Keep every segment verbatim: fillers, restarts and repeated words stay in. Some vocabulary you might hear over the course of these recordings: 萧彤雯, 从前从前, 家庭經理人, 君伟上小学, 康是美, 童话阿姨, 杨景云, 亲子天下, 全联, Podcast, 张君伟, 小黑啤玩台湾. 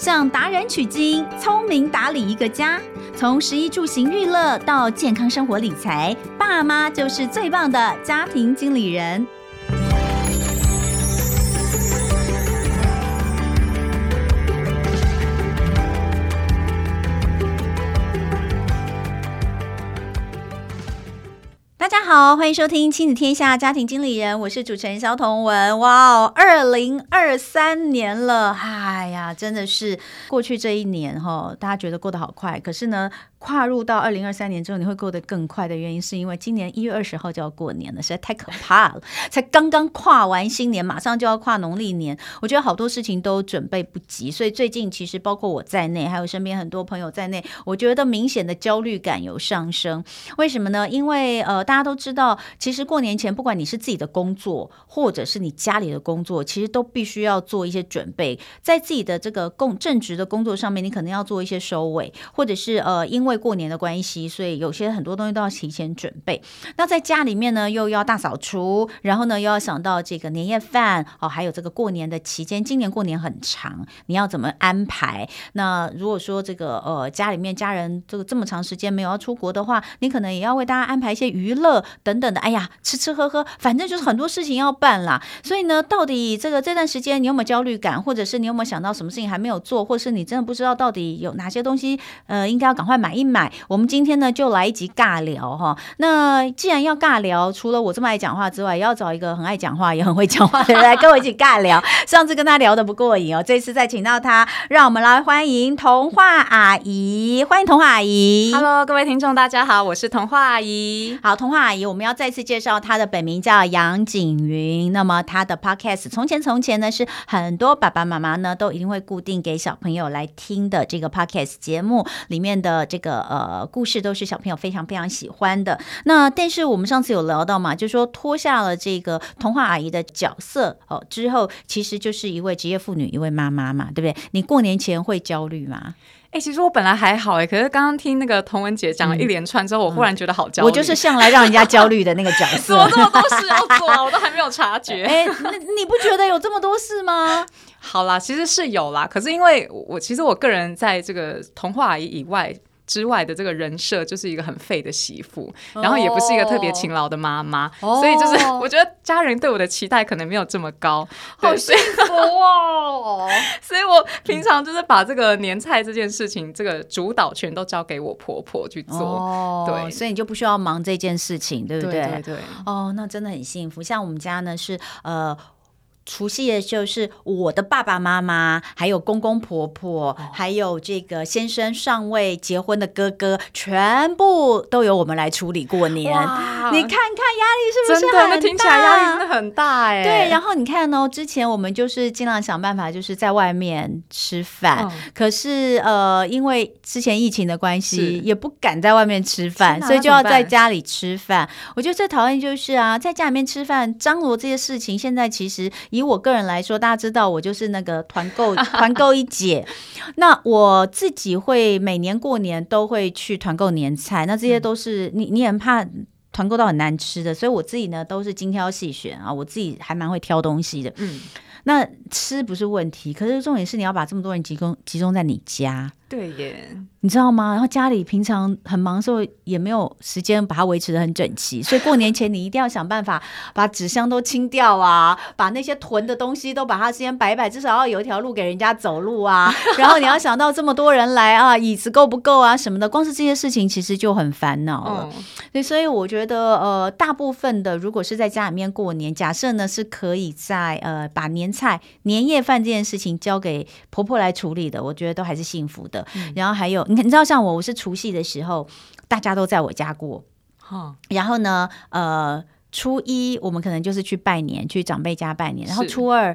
向达人取经，聪明打理一个家，从食衣住行娱乐到健康生活理财，爸妈就是最棒的家庭经理人。大家好，欢迎收听亲子天下家庭经理人，我是主持人萧彤雯。哇、wow, 二零二三年了，哎呀，真的是过去这一年、哦、大家觉得过得好快，可是呢跨入到二零二三年之后，你会过得更快的原因是因为今年一月二十号就要过年了，实在太可怕了，才刚刚跨完新年马上就要跨农历年，我觉得好多事情都准备不及，所以最近其实包括我在内还有身边很多朋友在内，我觉得明显的焦虑感有上升。为什么呢？因为呃，大家都都知道，其实过年前不管你是自己的工作或者是你家里的工作，其实都必须要做一些准备，在自己的这个正职的工作上面你可能要做一些收尾，或者是呃，因为过年的关系，所以有些很多东西都要提前准备。那在家里面呢又要大扫除，然后呢又要想到这个年夜饭、哦、还有这个过年的期间，今年过年很长，你要怎么安排？那如果说这个呃家里面家人这个这么长时间没有要出国的话，你可能也要为大家安排一些娱乐等等的，哎呀，吃吃喝喝，反正就是很多事情要办啦。所以呢，到底这个这段时间你有没有焦虑感，或者是你有没有想到什么事情还没有做，或是你真的不知道到底有哪些东西，呃，应该要赶快买一买。我们今天呢，就来一集尬聊哈。那既然要尬聊，除了我这么爱讲话之外，也要找一个很爱讲话、也很会讲话的人来跟我一起尬聊。上次跟他聊得不过瘾哦，这次再请到他，让我们来欢迎童话阿姨，欢迎童话阿姨。Hello， 各位听众，大家好，我是童话阿姨。好，童话阿姨。我们要再次介绍她的本名叫杨景云，那么她的 podcast 从前从前呢是很多爸爸妈妈呢都一定会固定给小朋友来听的这个 podcast 节目，里面的这个呃故事都是小朋友非常非常喜欢的。那但是我们上次有聊到嘛，就是说脱下了这个童话阿姨的角色、哦、之后，其实就是一位职业妇女，一位妈妈嘛，对不对？你过年前会焦虑吗？哎、欸，其实我本来还好哎、欸，可是刚刚听那个童雯姐讲了一连串之后、嗯，我忽然觉得好焦虑。我就是向来让人家焦虑的那个角色，怎么这么多事要做、啊，我都还没有察觉。哎、欸，你不觉得有这么多事吗？好啦，其实是有啦，可是因为我其实我个人在这个童话阿姨以外。之外的这个人设就是一个很废的媳妇，然后也不是一个特别勤劳的妈妈、oh. 所以就是我觉得家人对我的期待可能没有这么高、oh. 好幸福哦所以我平常就是把这个年菜这件事情这个主导权都交给我婆婆去做、oh. 对，所以你就不需要忙这件事情，对不对？对对对。哦、oh, 那真的很幸福。像我们家呢是呃除夕的就是我的爸爸妈妈还有公公婆婆还有这个先生尚未结婚的哥哥，全部都由我们来处理过年。你看看压力是不是很大？真的，听起来压力真的很大哎。对，然后你看哦，之前我们就是尽量想办法就是在外面吃饭、嗯、可是呃，因为之前疫情的关系也不敢在外面吃饭，所以就要在家里吃饭。我觉得最讨厌就是啊在家里面吃饭张罗这些事情。现在其实以我个人来说，大家知道我就是那个团购团购一姐那我自己会每年过年都会去团购年菜，那这些都是、嗯、你你很怕团购到很难吃的，所以我自己呢都是精挑细选啊，我自己还蛮会挑东西的。嗯，那吃不是问题，可是重点是你要把这么多人集中集中在你家。对耶，你知道吗？然后家里平常很忙的时候也没有时间把它维持得很整齐，所以过年前你一定要想办法把纸箱都清掉啊，把那些囤的东西都把它先摆摆，至少要有一条路给人家走路啊然后你要想到这么多人来啊，椅子够不够啊什么的，光是这些事情其实就很烦恼了、嗯、对，所以我觉得呃，大部分的如果是在家里面过年，假设呢是可以在呃把年菜年夜饭这件事情交给婆婆来处理的，我觉得都还是幸福的。嗯、然后还有你看，你知道像我我是除夕的时候大家都在我家过、哦、然后呢呃，初一我们可能就是去拜年，去长辈家拜年，然后初二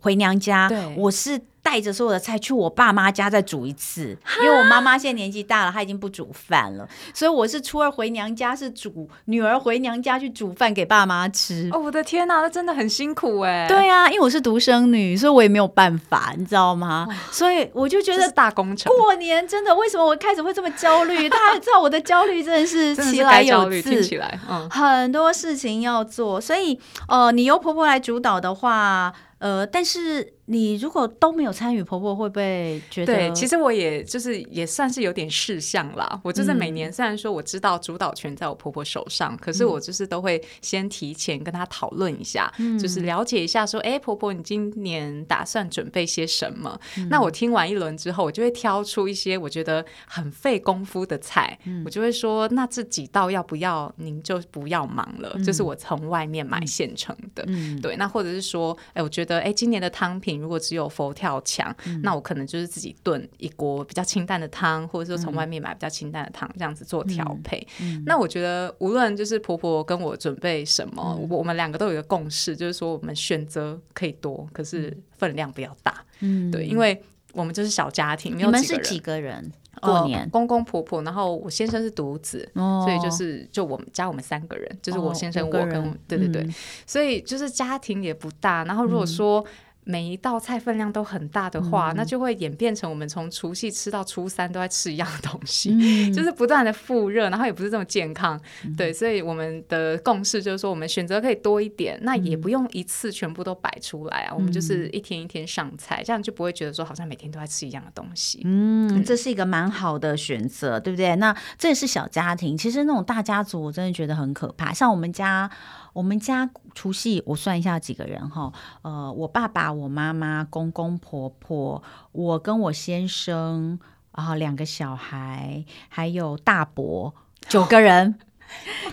回娘家。我是带着所有的菜去我爸妈家再煮一次，因为我妈妈现在年纪大了，她已经不煮饭了，所以我是初二回娘家，是煮女儿回娘家去煮饭给爸妈吃。哦，我的天哪，那真的很辛苦哎。对啊，因为我是独生女，所以我也没有办法，你知道吗？所以我就觉得大工程过年真的，为什么我开始会这么焦虑？大家知道我的焦虑真的是其来有自，听起来、嗯、很多事情要做，所以呃，你由婆婆来主导的话，呃，但是。你如果都没有参与，婆婆会不会觉得？对，其实我也就是也算是有点事项啦。我就是每年虽然说我知道主导权在我婆婆手上，嗯、可是我就是都会先提前跟她讨论一下，嗯、就是了解一下说，哎、欸，婆婆你今年打算准备些什么？嗯、那我听完一轮之后，我就会挑出一些我觉得很费功夫的菜，嗯、我就会说，那这几道要不要您就不要忙了，嗯、就是我从外面买现成的。嗯、对，那或者是说，哎、欸，我觉得哎、欸、今年的汤品。如果只有佛跳墙、嗯、那我可能就是自己炖一锅比较清淡的汤，或者说从外面买比较清淡的汤、嗯、这样子做调配、嗯嗯、那我觉得无论就是婆婆跟我准备什么、嗯、我们两个都有一个共识，就是说我们选择可以多，可是分量不要大、嗯、对，因为我们就是小家庭，没有几个人。你们是几个人过年、呃、公公婆婆，然后我先生是独子、哦、所以就是就我们家我们三个人，就是我先生、哦、我跟我，对对对、嗯、所以就是家庭也不大，然后如果说、嗯每一道菜分量都很大的话、嗯、那就会演变成我们从除夕吃到初三都在吃一样的东西、嗯、就是不断的复热，然后也不是这么健康、嗯、对，所以我们的共识就是说我们选择可以多一点、嗯、那也不用一次全部都摆出来啊、嗯、我们就是一天一天上菜，这样就不会觉得说好像每天都在吃一样的东西。 嗯, 嗯，这是一个蛮好的选择，对不对？那这也是小家庭，其实那种大家族我真的觉得很可怕。像我们家我们家除夕我算一下几个人哈，呃，我爸爸、我妈妈、公公婆婆，我跟我先生啊、呃，两个小孩，还有大伯，九个人，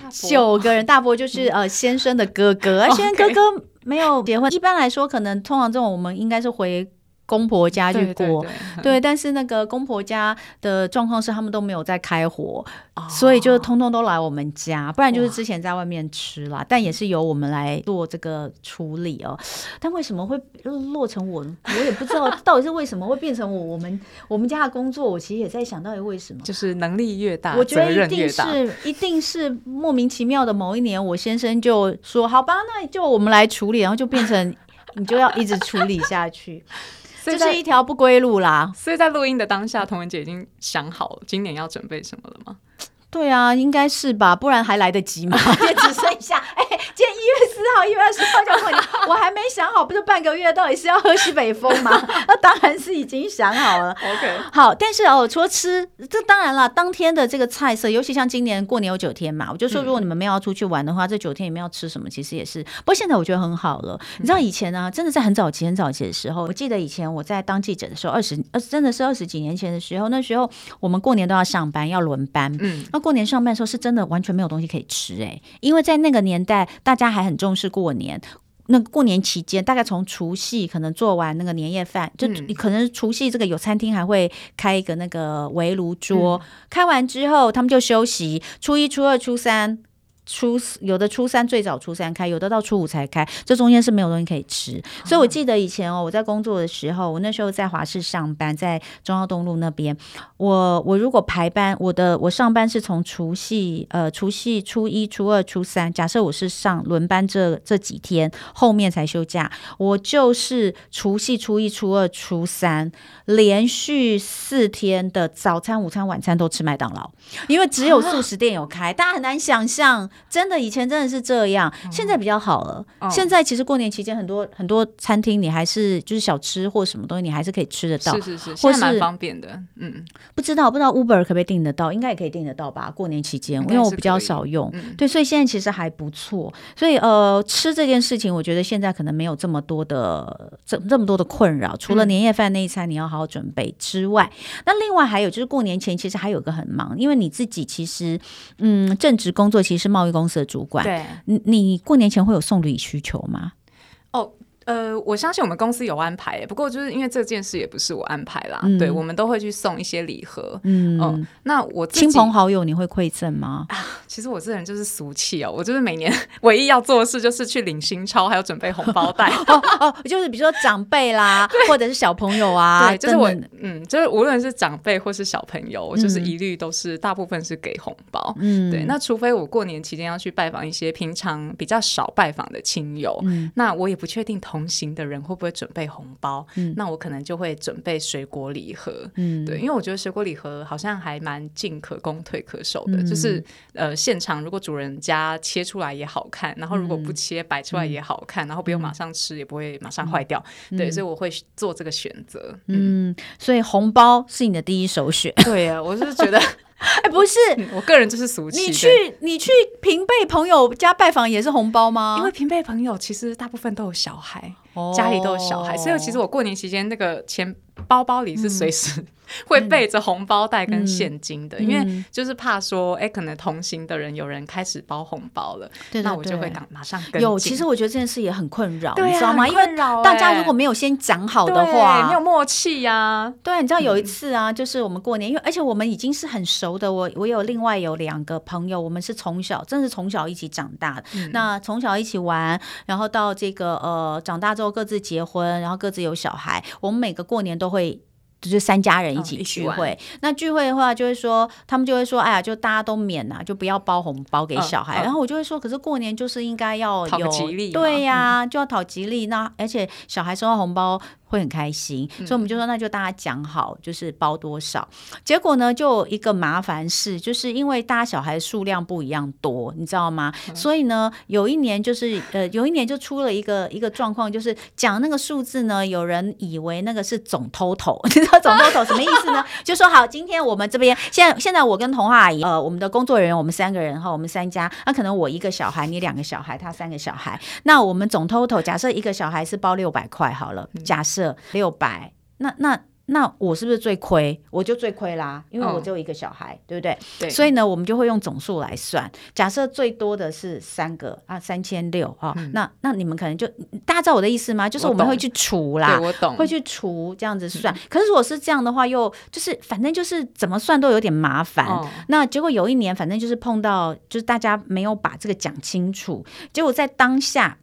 九个人。大伯就是呃先生的哥哥，先生哥哥没有结婚。一般来说，可能通常这种我们应该是回公婆家去过， 对, 对, 对, 对，但是那个公婆家的状况是他们都没有在开火、哦、所以就通通都来我们家，不然就是之前在外面吃啦，但也是由我们来做这个处理哦。但为什么会落成我我也不知道到底是为什么会变成我我们我们家的工作，我其实也在想到底为什么，就是能力越大我觉得一定是一定是莫名其妙的某一年我先生就说好吧，那就我们来处理，然后就变成你就要一直处理下去这是一条不归路啦。所以在录音的当下，彤雯姐已经想好今年要准备什么了吗？对啊，应该是吧，不然还来得及嘛。也只剩下哎、欸，今天一月四号、一月二十号，我还没想好，不是半个月到底是要喝西北风吗？那当然是已经想好了。OK， 好，但是哦，除了吃，这当然啦，当天的这个菜色，尤其像今年过年有九天嘛，我就说如果你们没有要出去玩的话，嗯、这九天你们要吃什么，其实也是。不过现在我觉得很好了，嗯、你知道以前啊，真的在很早期、很早期的时候，我记得以前我在当记者的时候，二十呃，真的是二十几年前的时候，那时候我们过年都要上班，要轮班，嗯，那。过年上班的时候是真的完全没有东西可以吃、欸、因为在那个年代大家还很重视过年，那过年期间大概从除夕可能做完那个年夜饭，就可能除夕这个有餐厅还会开一个那个围炉桌、嗯、开完之后他们就休息，初一初二初三初有的初三最早初三开，有的到初五才开，这中间是没有东西可以吃、嗯、所以我记得以前哦，我在工作的时候，我那时候在华视上班，在中央东路那边，我我如果排班，我的我上班是从除夕呃除夕初一初二初三，假设我是上轮班这这几天后面才休假，我就是除夕初一初二初三连续四天的早餐午餐晚餐都吃麦当劳，因为只有素食店有开、啊、大家很难想象，真的以前真的是这样，现在比较好了、嗯、现在其实过年期间很多很多餐厅你还是就是小吃或什么东西你还是可以吃得到，是是是，现在蛮方便的。嗯，不知道不知道 Uber 可不可以订得到，应该也可以订得到吧，过年期间因为我比较少用、嗯、对，所以现在其实还不错，所以呃吃这件事情我觉得现在可能没有这么多的 这, 这么多的困扰，除了年夜饭那一餐你要好好准备之外、嗯、那另外还有就是过年前其实还有一个很忙，因为你自己其实嗯正职工作其实是贸易公司的主管，对，你你过年前会有送礼需求吗？哦，呃，我相信我们公司有安排，不过就是因为这件事也不是我安排啦，嗯、对，我们都会去送一些礼盒。嗯，哦、那我自己亲朋好友你会馈赠吗、啊？其实我这人就是俗气哦，我就是每年唯一要做的事就是去领新钞，还有准备红包袋。哦哦，就是比如说长辈啦，或者是小朋友啊，对，就是我，嗯，就是无论是长辈或是小朋友，我就是一律都是、嗯、大部分是给红包。嗯，对，那除非我过年期间要去拜访一些平常比较少拜访的亲友，嗯、那我也不确定同。同行的人会不会准备红包、嗯、那我可能就会准备水果礼盒、嗯、对，因为我觉得水果礼盒好像还蛮进可攻退可守的、嗯、就是、呃、现场如果主人家切出来也好看，然后如果不切摆出来也好看、嗯、然后不用马上吃也不会马上坏掉、嗯、对，所以我会做这个选择。 嗯, 嗯，所以红包是你的第一首选。对啊，我是觉得哎、欸，不是、嗯、我个人就是俗气。你去你去平辈朋友家拜访也是红包吗？因为平辈朋友其实大部分都有小孩、哦、家里都有小孩，所以其实我过年期间那个钱包包里是随时、嗯、会备着红包袋跟现金的、嗯、因为就是怕说哎、欸，可能同行的人有人开始包红包了，對對對，那我就会马上跟进。有，其实我觉得这件事也很困扰、啊、你知道吗、欸、因为大家如果没有先讲好的话，没有默契啊。对，你知道有一次啊、嗯、就是我们过年，因为而且我们已经是很熟的，我我有另外有两个朋友，我们是从小真的是从小一起长大的、嗯、那从小一起玩，然后到这个呃长大之后各自结婚，然后各自有小孩，我们每个过年都都会就是三家人一起聚会、哦、那聚会的话就会说他们就会说哎呀就大家都免啊，就不要包红包给小孩、嗯嗯、然后我就会说可是过年就是应该要有讨吉利，对呀、啊嗯、就要讨吉利，那而且小孩收到红包会很开心，所以我们就说那就大家讲好就是包多少、嗯、结果呢就有一个麻烦事，就是因为大家小孩数量不一样多，你知道吗、嗯、所以呢有一年就是呃，有一年就出了一个一个状况，就是讲那个数字呢，有人以为那个是总 total 你知道总 total 什么意思呢就说好今天我们这边现在现在我跟童话阿姨呃，我们的工作人员我们三个人哈，我们三家那、啊、可能我一个小孩你两个小孩他三个小孩，那我们总 total 假设一个小孩是包六百块好了、嗯、假设六百，那那那我是不是最亏？我就最亏啦，因为我只有一个小孩、哦、对不 对, 对所以呢我们就会用总数来算，假设最多的是三个啊，三千六啊，那那你们可能就大家知道我的意思吗？就是我们会去除啦，我对我懂会去除这样子算、嗯、可是如果是这样的话又就是反正就是怎么算都有点麻烦、哦、那结果有一年反正就是碰到就是大家没有把这个讲清楚，结果在当下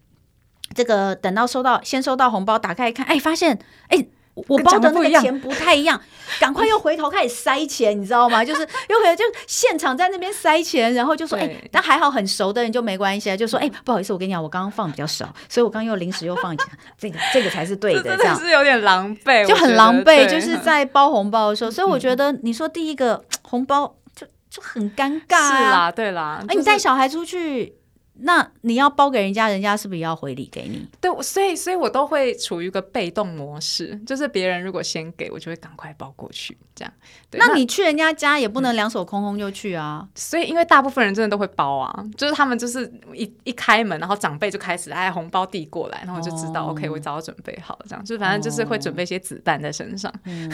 这个等到收到先收到红包打开一看，哎发现哎我包的那个钱不太一样，赶快又回头开始塞钱你知道吗？就是又回头就现场在那边塞钱，然后就说哎、欸，但还好很熟的人就没关系，就说哎、欸，不好意思我跟你讲我刚刚放比较少，所以我刚刚又临时又放一下这个这个才是对的，这真的是有点狼狈，就很狼狈，就是在包红包的时候，所以我觉得你说第一个红包就就很尴尬、啊、是啦对啦、就是欸、你带小孩出去那你要包给人家，人家是不是也要回礼给你？对，所以所以我都会处于一个被动模式，就是别人如果先给我就会赶快包过去这样。对，那你去人家家也不能两手空空就去啊、嗯、所以因为大部分人真的都会包啊，就是他们就是 一, 一开门然后长辈就开始哎红包递过来，然后我就知道、哦、OK 我早就准备好这样，就反正就是会准备一些子弹在身上、嗯、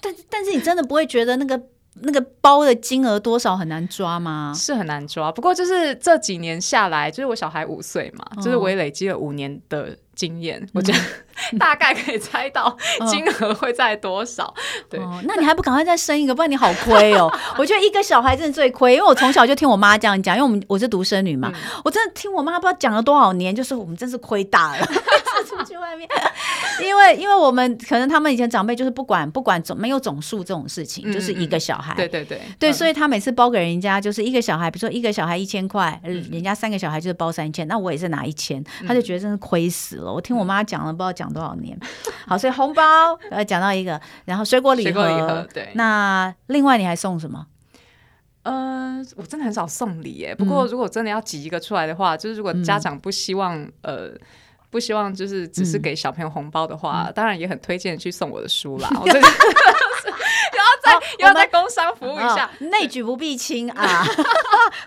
但, 但是你真的不会觉得那个那个包的金额多少很难抓吗？是很难抓，不过就是这几年下来，就是我小孩五岁嘛、哦、就是我也累积了五年的经验、嗯、我觉得大概可以猜到金额会在多少、哦、对、哦，那你还不赶快再生一个，不然你好亏哦我觉得一个小孩真的最亏，因为我从小就听我妈这样讲，因为我们我是独生女嘛、嗯、我真的听我妈不知道讲了多少年，就是我们真是亏大了出去外面因为因为我们可能他们以前长辈就是不管不管总没有总数这种事情、嗯、就是一个小孩对对对对、嗯、所以他每次包给人家就是一个小孩，比如说一个小孩一千块、嗯、人家三个小孩就是包三千，那我也是拿一千，他就觉得真是亏死了、嗯、我听我妈讲了不知道讲多少年好，所以红包呃讲到一个，然后水果礼盒，对，那另外你还送什么？呃，我真的很少送礼耶，不过如果真的要挤一个出来的话、嗯、就是如果家长不希望呃不希望就是只是给小朋友红包的话、嗯、当然也很推荐去送我的书啦我真的要在工商服务一下，内举不避亲啊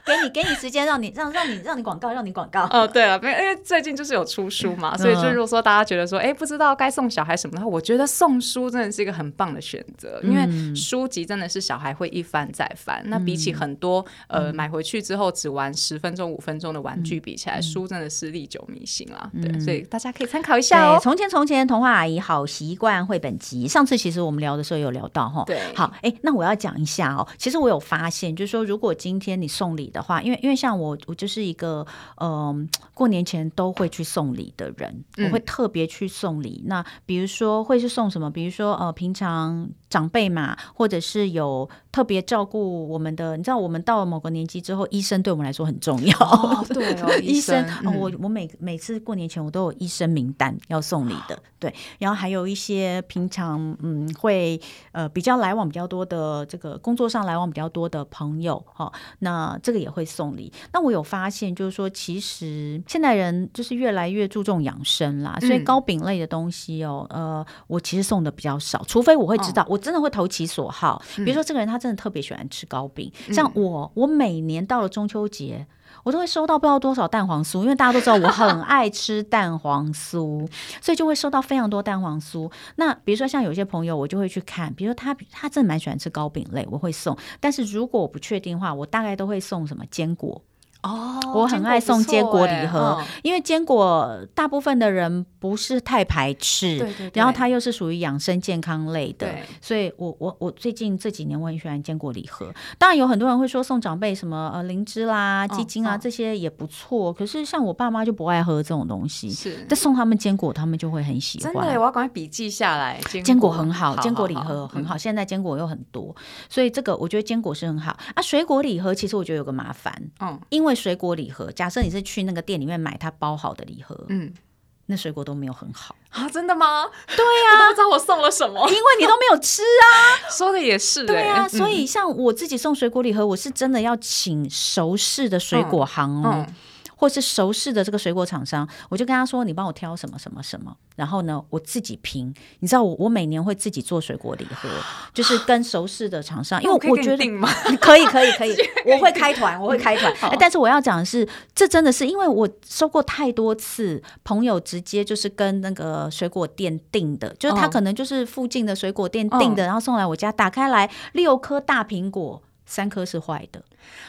给你给你时间让你让让你让你广告让你广告哦，对了，因为最近就是有出书嘛、嗯、所以就如果说大家觉得说哎、欸、不知道该送小孩什么的话，我觉得送书真的是一个很棒的选择、嗯、因为书籍真的是小孩会一翻再翻、嗯、那比起很多呃、嗯、买回去之后只玩十分钟五分钟的玩具比起来、嗯、书真的是历久弥新啦、嗯、对，所以大家可以参考一下哦。从前从前童话阿姨好习惯绘本集，上次其实我们聊的时候有聊到齁，对，好，哎、欸，那我要讲一下哦。其实我有发现，就是说，如果今天你送礼的话，因为因为像我，我就是一个嗯、呃，过年前都会去送礼的人，我会特别去送礼、嗯。那比如说会去送什么？比如说呃，平常长辈嘛，或者是有特别照顾我们的，你知道我们到了某个年纪之后，医生对我们来说很重要、哦、对哦，医生、嗯哦、我, 我 每, 每次过年前我都有医生名单要送礼的，对，然后还有一些平常嗯会呃比较来往比较多的，这个工作上来往比较多的朋友、哦、那这个也会送礼。那我有发现就是说其实现代人就是越来越注重养生啦，所以糕饼类的东西哦、嗯、呃我其实送的比较少，除非我会知道、哦、我真的会投其所好，比如说这个人他真的特别喜欢吃糕饼、嗯、像我我每年到了中秋节我都会收到不知道多少蛋黄酥，因为大家都知道我很爱吃蛋黄酥所以就会收到非常多蛋黄酥。那比如说像有些朋友我就会去看，比如说他他真的蛮喜欢吃糕饼类我会送，但是如果我不确定的话我大概都会送什么坚果哦，我很爱送坚果礼盒、欸哦、因为坚果大部分的人不是太排斥，对对对，然后它又是属于养生健康类的，所以我我我最近这几年我很喜欢坚果礼盒。当然有很多人会说送长辈什么呃灵芝啦鸡精啊、哦、这些也不错、哦、可是像我爸妈就不爱喝这种东西，是但送他们坚果他们就会很喜欢。真的我要赶快笔记下来，坚 果, 果很好，坚果礼盒很 好, 好、嗯、现在坚果又很多，所以这个我觉得坚果是很好啊。水果礼盒其实我觉得有个麻烦、嗯、因为水果礼盒假设你是去那个店里面买它包好的礼盒、嗯、那水果都没有很好啊。真的吗？对啊，我都不知道我送了什么因为你都没有吃啊说的也是、欸、对啊，所以像我自己送水果礼盒、嗯、我是真的要请熟识的水果行哦、嗯嗯，或是熟识的这个水果厂商，我就跟他说你帮我挑什么什么什么，然后呢我自己评，你知道 我, 我每年会自己做水果礼盒就是跟熟识的厂商因为我觉得可以订吗？可以可以可以我会开团我会开团、嗯欸、但是我要讲的是这真的是因为我收过太多次朋友直接就是跟那个水果店订的，就是他可能就是附近的水果店订的、嗯、然后送来我家，打开来六颗大苹果三颗是坏的，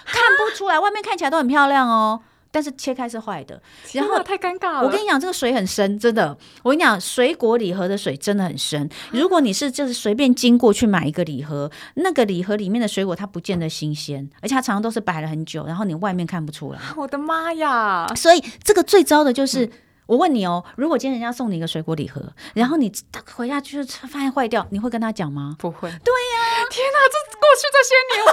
看不出来，外面看起来都很漂亮哦，但是切开是坏的，然后太尴尬了。我跟你讲，这个水很深，真的。我跟你讲，水果礼盒的水真的很深。如果你是就是随便经过去买一个礼盒，那个礼盒里面的水果它不见得新鲜，而且它常常都是摆了很久，然后你外面看不出来。我的妈呀！所以这个最糟的就是。嗯我问你哦，如果今天人家送你一个水果礼盒，然后你回家去发现坏掉，你会跟他讲吗？不会。对呀、啊，天哪，这过去这些年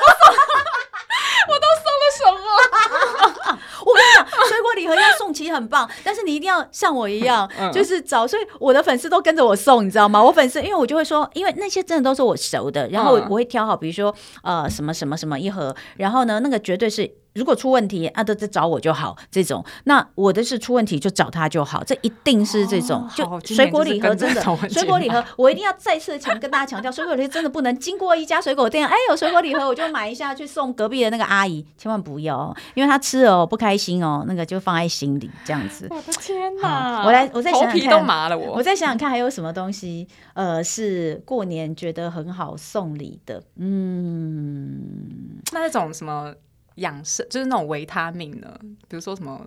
我都送了什么？我跟你讲，水果礼盒要送其实很棒，但是你一定要像我一样，就是找。所以我的粉丝都跟着我送，你知道吗？我粉丝因为我就会说，因为那些真的都是我熟的，然后我会挑好，比如说呃什么什么什么一盒，然后呢那个绝对是。如果出问题啊，都找我就好，这种。那我的是出问题就找他就好，这一定是这种。哦、就水果礼盒真的，水果礼盒我一定要再次强跟大家强调，水果礼盒真的不能经过一家水果店，哎，有水果礼盒我就买一下去送隔壁的那个阿姨，千万不要，因为她吃哦不开心哦，那个就放在心里这样子。我的天哪！我来，我再想想看，头皮都麻了我。我再想想看还有什么东西，呃，是过年觉得很好送礼的，嗯，那种什么。养生就是那种维他命呢，比如说什么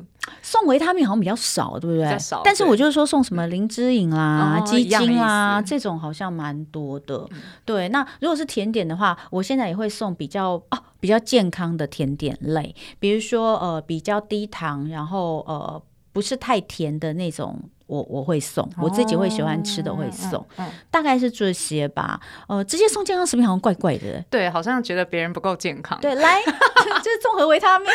送维他命好像比较少，对不对？比较少。但是我就是说送什么灵芝饮啦、嗯、鸡精啦、哦、这种好像蛮多的、嗯、对。那如果是甜点的话，我现在也会送比较、啊、比较健康的甜点类，比如说呃比较低糖，然后呃不是太甜的那种，我我会送，我自己会喜欢吃的会送、哦嗯嗯、大概是这些吧。呃，直接送健康食品好像怪怪的，对，好像觉得别人不够健康，对，来就是综合维他命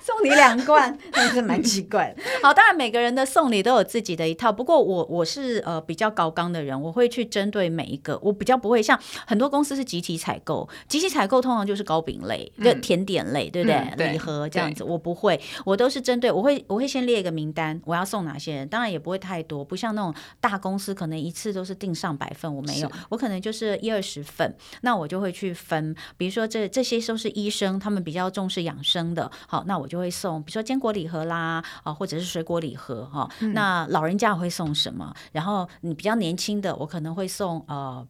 送你两罐那是蛮奇怪的。好，当然每个人的送礼都有自己的一套，不过我我是呃比较高纲的人，我会去针对每一个，我比较不会像很多公司是集体采购，集体采购通常就是糕饼类、嗯、就甜点类，对不对、嗯、礼盒这样子，我不会，我都是针对，我会我会先列一个名单，我要送哪些人，当然也不会太多，不像那种大公司可能一次都是订上百份，我没有，我可能就是一二十份，那我就会去分，比如说 这, 这些都是医生，他们比较重视养生的，好，那我就会送比如说坚果礼盒啦、啊、或者是水果礼盒、啊嗯、那老人家会送什么，然后你比较年轻的我可能会送呃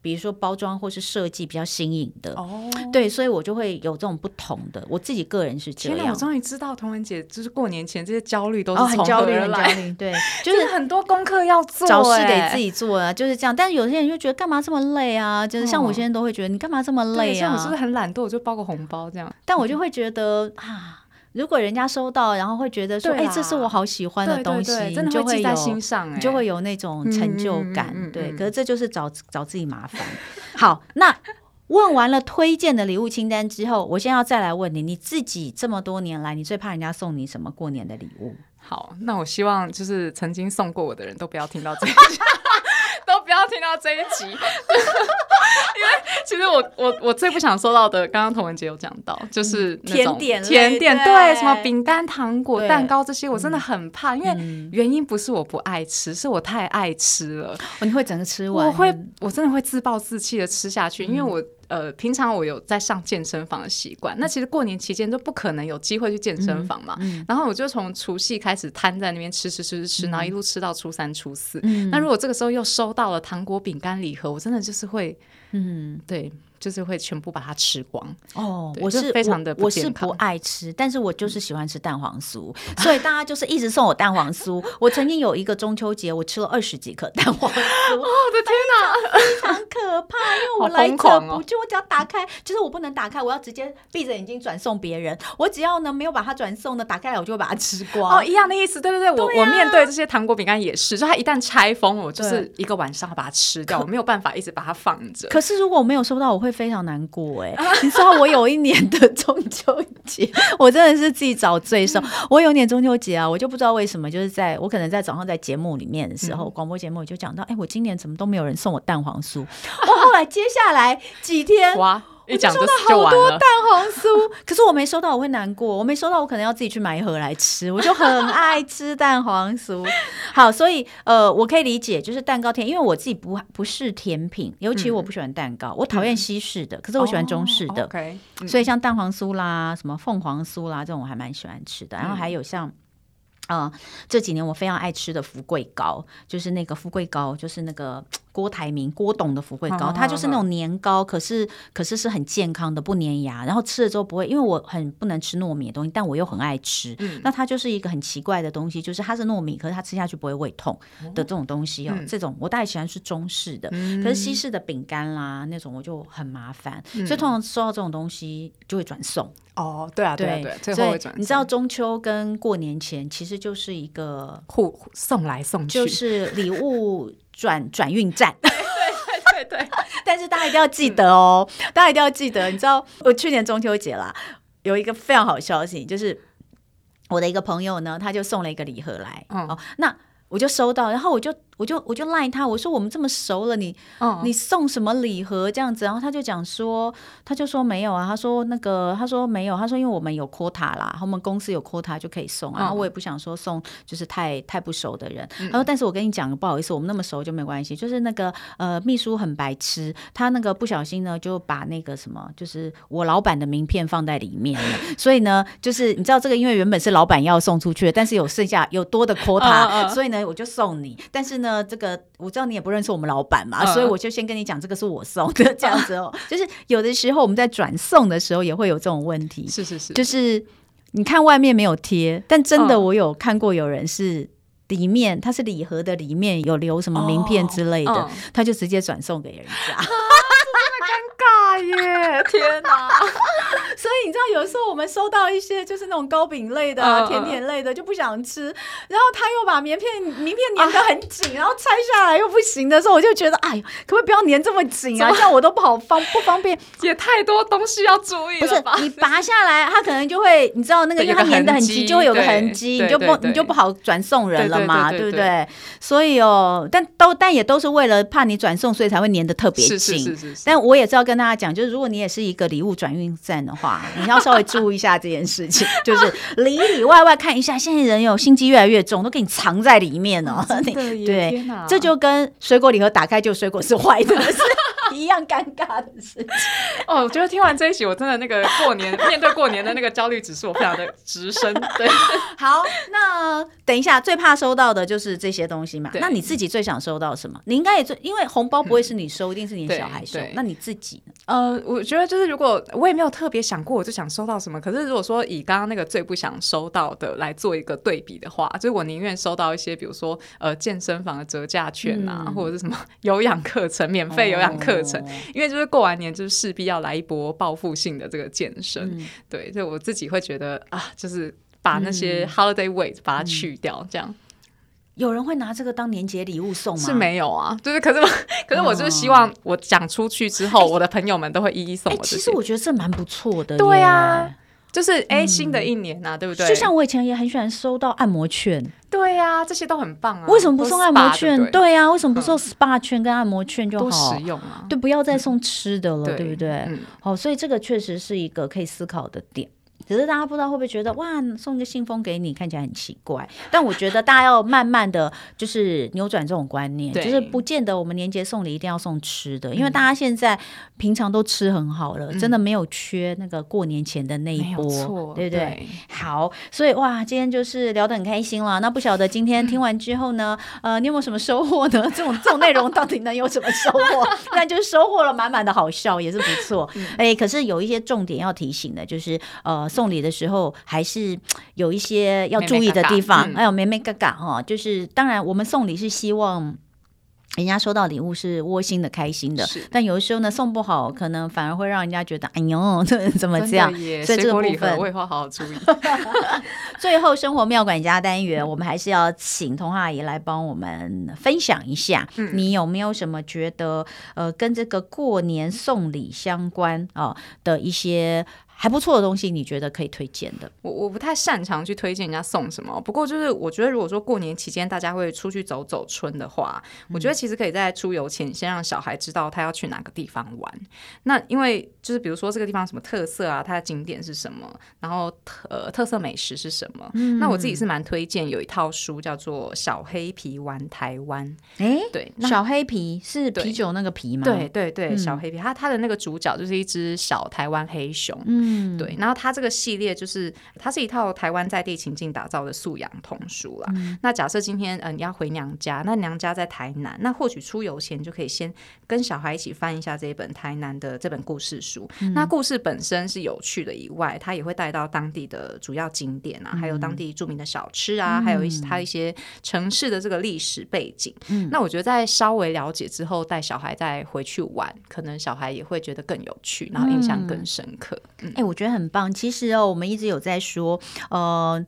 比如说包装或是设计比较新颖的、哦、对，所以我就会有这种不同的，我自己个人是这样。天哪，我终于知道彤雯姐就是过年前这些焦虑都是从何而来、哦、很焦虑，很焦虑，对，就是很多功课要做、欸、找事得自己做啊，就是这样。但是有些人就觉得干嘛这么累啊，就是像我现在都会觉得、嗯、你干嘛这么累啊，对，像我是不是很懒惰，我就包个红包这样，但我就会觉得、嗯、啊如果人家收到然后会觉得说哎、欸，这是我好喜欢的东西，对对对，真的会记在心上，你就会有那种成就感、嗯、对、嗯嗯、可是这就是找找自己麻烦好，那问完了推荐的礼物清单之后，我现在要再来问你，你自己这么多年来你最怕人家送你什么过年的礼物？好，那我希望就是曾经送过我的人都不要听到这一集都不要听到这一集因为其实我我我最不想收到的，刚刚童文洁有讲到，就是那种甜点甜点 对, 对什么饼干糖果蛋糕这些我真的很怕、嗯、因为原因不是我不爱吃，是我太爱吃了、哦、你会整个吃完？我会，我真的会自暴自弃的吃下去、嗯、因为我呃，平常我有在上健身房的习惯，那其实过年期间都不可能有机会去健身房嘛、嗯嗯、然后我就从除夕开始摊在那边吃吃吃吃、嗯、然后一路吃到初三初四、嗯、那如果这个时候又收到了糖果饼干礼盒，我真的就是会嗯，对，就是会全部把它吃光。哦，我是非常的不健康，我是不爱吃，但是我就是喜欢吃蛋黄酥，所以大家就是一直送我蛋黄酥。我曾经有一个中秋节，我吃了二十几颗蛋黄酥，哦，我的天哪，非常可怕，因为我来者不拒、哦，我只要打开，就是我不能打开，我要直接闭着眼睛转送别人。我只要呢没有把它转送呢，打开来我就会把它吃光。哦，一样的意思，对对对，我对、啊、我面对这些糖果饼干也是，就它一旦拆封，我就是一个晚上把它吃掉，我没有办法一直把它放着。可是如果我没有收到，我会。会非常难过哎、欸，你知道我有一年的中秋节，我真的是自己找罪受。我有一年中秋节啊，我就不知道为什么，就是在我可能在早上在节目里面的时候，广播节目我就讲到，哎、欸，我今年怎么都没有人送我蛋黄酥。我后来接下来几天哇。一讲就就完了，我就收到好多蛋黄酥可是我没收到我会难过，我没收到我可能要自己去买一盒来吃，我就很爱吃蛋黄酥好，所以呃，我可以理解，就是蛋糕甜，因为我自己不不是甜品，尤其我不喜欢蛋糕、嗯、我讨厌西式的、嗯、可是我喜欢中式的、哦 okay, 嗯、所以像蛋黄酥啦什么凤凰酥啦这种我还蛮喜欢吃的，然后还有像、嗯呃、这几年我非常爱吃的福贵糕，就是那个福贵糕，就是那个郭台铭郭董的福贵糕，它就是那种年糕，可是可是是很健康的，不粘牙，然后吃了之后不会，因为我很不能吃糯米的东西，但我又很爱吃、嗯、那它就是一个很奇怪的东西，就是它是糯米可是它吃下去不会胃痛的这种东西、哦嗯、这种我大概喜欢是中式的、嗯、可是西式的饼干啦那种我就很麻烦、嗯、所以通常收到这种东西就会转送哦，对啊对啊 对, 对，最后会转送。你知道中秋跟过年前其实就是一个互送来送去，就是礼物转转运站对对对对但是大家一定要记得哦、嗯、大家一定要记得，你知道我去年中秋节啦有一个非常好消息，就是我的一个朋友呢他就送了一个礼盒来、嗯哦、那我就收到，然后我就我就我就 line 他，我说我们这么熟了，你、嗯、你送什么礼盒这样子？然后他就讲说，他就说没有啊，他说那个，他说没有，他说因为我们有 quota 啦，我们公司有 quota 就可以送、啊嗯，然后我也不想说送就是太太不熟的人。他说，但是我跟你讲，不好意思，我们那么熟就没关系，就是那个呃秘书很白痴，他那个不小心呢就把那个什么，就是我老板的名片放在里面了，所以呢，就是你知道这个，因为原本是老板要送出去的，但是有剩下有多的 quota，、嗯嗯、所以呢。我就送你，但是呢这个我知道你也不认识我们老板嘛、嗯、所以我就先跟你讲这个是我送的这样子哦。就是有的时候我们在转送的时候也会有这种问题，是是是，就是你看外面没有贴，但真的我有看过有人是里面它是礼盒的里面有留什么名片之类的、哦嗯、他就直接转送给人家、啊、真的尴尬耶天哪所以你知道有时候我们收到一些就是那种糕饼类的、啊 uh, 甜点类的就不想吃，然后他又把名片名片粘得很紧、啊、然后拆下来又不行的时候，我就觉得哎，可不可以不要粘这么紧啊，这样我都不好方不方便，也太多东西要注意了吧。不是你拔下来他可能就会你知道那个因为他粘得很急就会有个痕迹，你就不你就不好转送人了嘛，对不对？所以哦，但都但也都是为了怕你转送所以才会粘得特别紧，是是是是是。但我也是要跟大家讲，就是如果你也是一个礼物转运站的话你要稍微注意一下这件事情就是里里外外看一下，现在人有心机越来越重，都给你藏在里面哦。对，这就跟水果礼盒打开就水果是坏的是一样尴尬的事情哦。我觉得听完这一集我真的那个过年面对过年的那个焦虑指数我非常的直升对好，那等一下最怕收到的就是这些东西嘛，那你自己最想收到什么？你应该也最，因为红包不会是你收、嗯、一定是你的小孩收，那你自己呢？呃，我觉得就是如果我也没有特别想过我就想收到什么，可是如果说以刚刚那个最不想收到的来做一个对比的话，就是我宁愿收到一些比如说呃健身房的折价券啊、嗯、或者是什么有氧课程免费有氧课程、哦课程、哦、因为就是过完年就是势必要来一波报复性的这个健身、嗯、对，所以我自己会觉得啊，就是把那些 holiday weight 把它去掉、嗯、这样。有人会拿这个当年节礼物送吗？是没有啊，就是可是可是我就是希望我讲出去之后、哦、我的朋友们都会一一送我这些、欸、其实我觉得这蛮不错的耶。对啊，就是哎、欸，新的一年啊、嗯、对不对？就像我以前也很喜欢收到按摩券。对啊，这些都很棒啊，为什么不送按摩券？ 对, 对, 对啊，为什么不送 S P A 券跟按摩券就好，多实用啊，对，不要再送吃的了、嗯、对不对、嗯、好，所以这个确实是一个可以思考的点，只是大家不知道会不会觉得哇，送一个信封给你看起来很奇怪，但我觉得大家要慢慢的就是扭转这种观念，就是不见得我们年节送礼一定要送吃的，因为大家现在平常都吃很好了、嗯、真的没有缺那个过年前的那一波，没有错，对不 对, 对好，所以哇，今天就是聊得很开心了。那不晓得今天听完之后呢、呃、你有没有什么收获呢？这种这种内容到底能有什么收获？那就是收获了满满的好笑，也是不错、嗯欸、可是有一些重点要提醒的，就是呃送礼的时候还是有一些要注意的地方，还有妹妹嘎嘎、哦、就是当然我们送礼是希望人家收到礼物是窝心的开心的，但有的时候呢送不好可能反而会让人家觉得哎呦怎么这样，所以这个部分我也会好好注意。最后生活妙管家单元、嗯、我们还是要请童话阿姨来帮我们分享一下、嗯、你有没有什么觉得、呃、跟这个过年送礼相关、哦、的一些还不错的东西你觉得可以推荐的？ 我, 我不太擅长去推荐人家送什么，不过就是我觉得如果说过年期间大家会出去走走春的话、嗯、我觉得其实可以在出游前先让小孩知道他要去哪个地方玩，那因为就是比如说这个地方什么特色啊，它的景点是什么，然后、呃、特色美食是什么、嗯、那我自己是蛮推荐有一套书叫做小黑啤玩台湾、欸、对，小黑啤是啤酒那个啤吗？对对 对, 對、嗯、小黑啤 它, 它的那个主角就是一只小台湾黑熊，嗯嗯、对，然后它这个系列就是它是一套台湾在地情境打造的素养童书啦、嗯、那假设今天、呃、你要回娘家，那娘家在台南，那或许出游前就可以先跟小孩一起翻一下这一本台南的这本故事书、嗯、那故事本身是有趣的以外，它也会带到当地的主要景点啊，还有当地著名的小吃啊、嗯、还有一它一些城市的这个历史背景、嗯、那我觉得在稍微了解之后带小孩再回去玩，可能小孩也会觉得更有趣，然后印象更深刻、嗯嗯欸、我觉得很棒。其实哦，我们一直有在说呃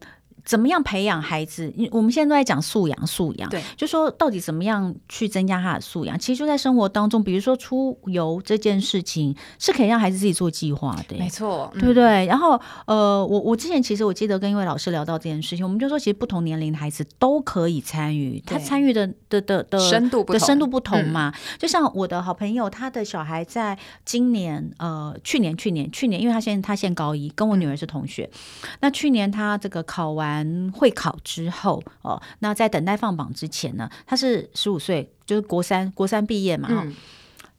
怎么样培养孩子，我们现在都在讲素养素养，对，就说到底怎么样去增加他的素养，其实就在生活当中，比如说出游这件事情是可以让孩子自己做计划的，没错、嗯、对不对？然后呃，我我之前其实我记得跟一位老师聊到这件事情，我们就说其实不同年龄的孩子都可以参与，他参与的的的的深度不同，的深度不同嘛、嗯、就像我的好朋友他的小孩在今年呃去年去年去年因为他现在他现高一，跟我女儿是同学、嗯、那去年他这个考完会考之后、哦、那在等待放榜之前呢，他是十五岁，就是国三国三毕业嘛、嗯、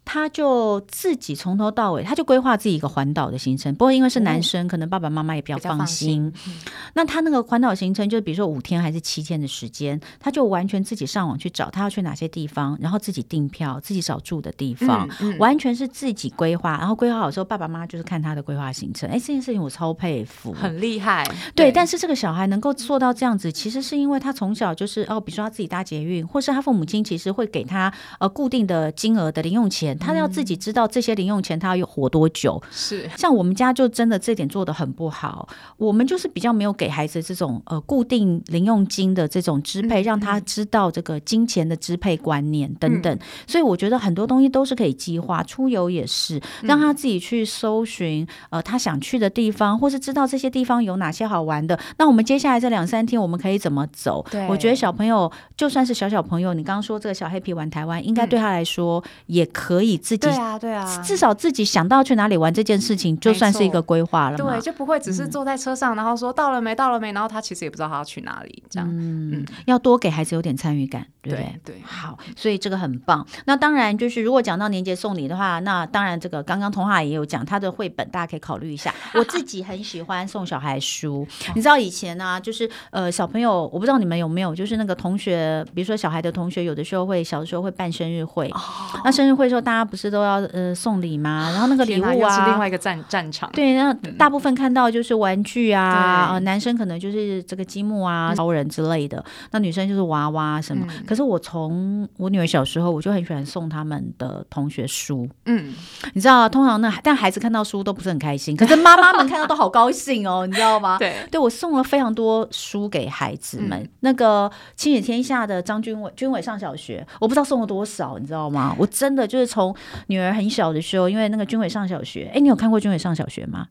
他就自己从头到尾他就规划自己一个环岛的行程，不过因为是男生、嗯、可能爸爸妈妈也比较放心, 较放心、嗯、那他那个环岛行程就是比如说五天还是七天的时间，他就完全自己上网去找他要去哪些地方，然后自己订票自己找住的地方、嗯嗯、完全是自己规划，然后规划好之后爸爸妈妈就是看他的规划行程，哎，这件事情我超佩服，很厉害。 对, 对但是这个小孩能够做到这样子，其实是因为他从小就是哦，比如说他自己搭捷运，或是他父母亲其实会给他呃固定的金额的零用钱，他要自己知道这些零用钱他要活多久。是，像我们家就真的这点做得很不好，我们就是比较没有给孩子这种呃固定零用金的这种支配，让他知道这个金钱的支配观念等等、嗯、所以我觉得很多东西都是可以计划，出游也是让他自己去搜寻呃他想去的地方，或是知道这些地方有哪些好玩的，那我们接下来这两三天我们可以怎么走。我觉得小朋友就算是小小朋友，你刚刚说这个小黑皮玩台湾应该对他来说也可以可以自己，对啊对啊，至少自己想到去哪里玩这件事情就算是一个规划了嘛，对，就不会只是坐在车上、嗯、然后说到了没到了没，然后他其实也不知道他要去哪里这样、嗯嗯、要多给孩子有点参与感，对不对？ 对, 对好，所以这个很棒。那当然就是如果讲到年节送礼的话，那当然这个刚刚童话也有讲他的绘本，大家可以考虑一下。我自己很喜欢送小孩书你知道以前啊就是呃小朋友，我不知道你们有没有，就是那个同学，比如说小孩的同学有的时候会小的时候会办生日会、哦、那生日会的时候大家家不是都要呃送礼吗？然后那个礼物啊，又是另外一个战战场。对，那大部分看到就是玩具啊，嗯呃、男生可能就是这个积木啊、超人之类的，那女生就是娃娃什么。嗯、可是我从我女儿小时候，我就很喜欢送他们的同学书。嗯，你知道，通常那但孩子看到书都不是很开心，可是妈妈们看到都好高兴哦，你知道吗？对，对我送了非常多书给孩子们。嗯、那个亲子天下的张君伟，君伟上小学，我不知道送了多少，你知道吗？我真的就是从女儿很小的时候，因为那个君伟上小学，哎，你有看过君伟上小学吗？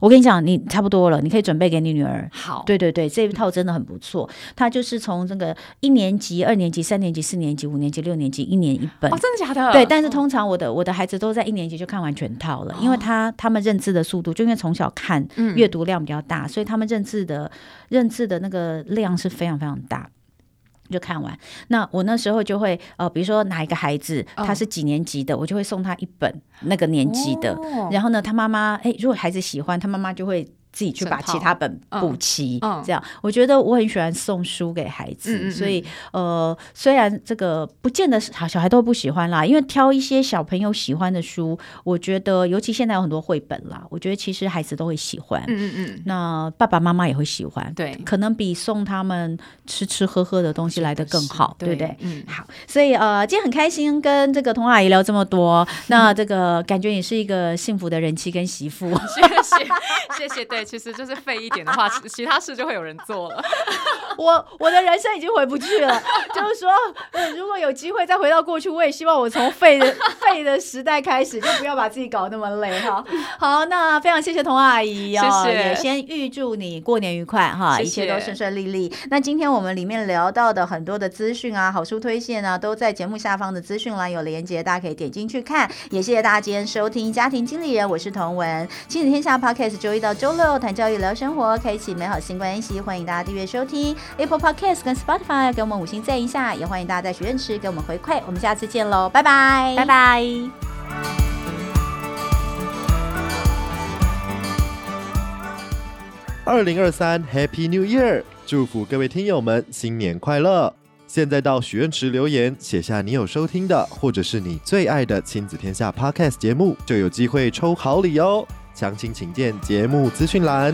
我跟你讲，你差不多了，你可以准备给你女儿。好，对对对，这一套真的很不错。她就是从这个一年级、二年级、三年级、四年级、五年级、六年级，一年一本。哦，真的假的？对，但是通常我的我的孩子都在一年级就看完全套了，哦、因为他他们认字的速度，就因为从小看，阅读量比较大，嗯、所以他们认字的认字的那个量是非常非常大。就看完，那我那时候就会呃，比如说哪一个孩子他是几年级的， oh. 我就会送他一本那个年级的， oh. 然后呢，他妈妈哎，如果孩子喜欢，他妈妈就会自己去把其他本补齐，嗯、这样我觉得我很喜欢送书给孩子，嗯嗯嗯所以呃，虽然这个不见得小孩都不喜欢啦，因为挑一些小朋友喜欢的书，我觉得尤其现在有很多绘本啦，我觉得其实孩子都会喜欢，嗯嗯那爸爸妈妈也会喜欢，对，可能比送他们吃吃喝喝的东西来得更好，对不对？嗯，好，所以呃，今天很开心跟这个童阿姨聊这么多，那这个感觉你是一个幸福的人妻跟媳妇，谢谢，谢谢，对。其实就是废一点的话，其他事就会有人做了。我我的人生已经回不去了，就是说、呃，如果有机会再回到过去，我也希望我从废的废的时代开始，就不要把自己搞那么累哈。好，那非常谢谢童阿姨哦，谢谢也先预祝你过年愉快哈，谢谢一切都顺顺利利。那今天我们里面聊到的很多的资讯啊，好书推荐啊，都在节目下方的资讯栏有连结，大家可以点进去看。也谢谢大家今天收听《家庭经理人》，我是童文，亲子天下 Podcast 周一到周六。谈教育聊生活，开启美好新关系，欢迎大家订阅收听 Apple Podcast 跟 Spotify， 给我们五星赞一下，也欢迎大家在许愿池给我们回馈，我们下次见喽，拜拜，拜拜。二零二三 Happy New Year， 祝福各位听友们新年快乐！现在到许愿池留言，写下你有收听的，或者是你最爱的亲子天下 Podcast 节目，就有机会抽好礼哦。详情请见节目资讯栏。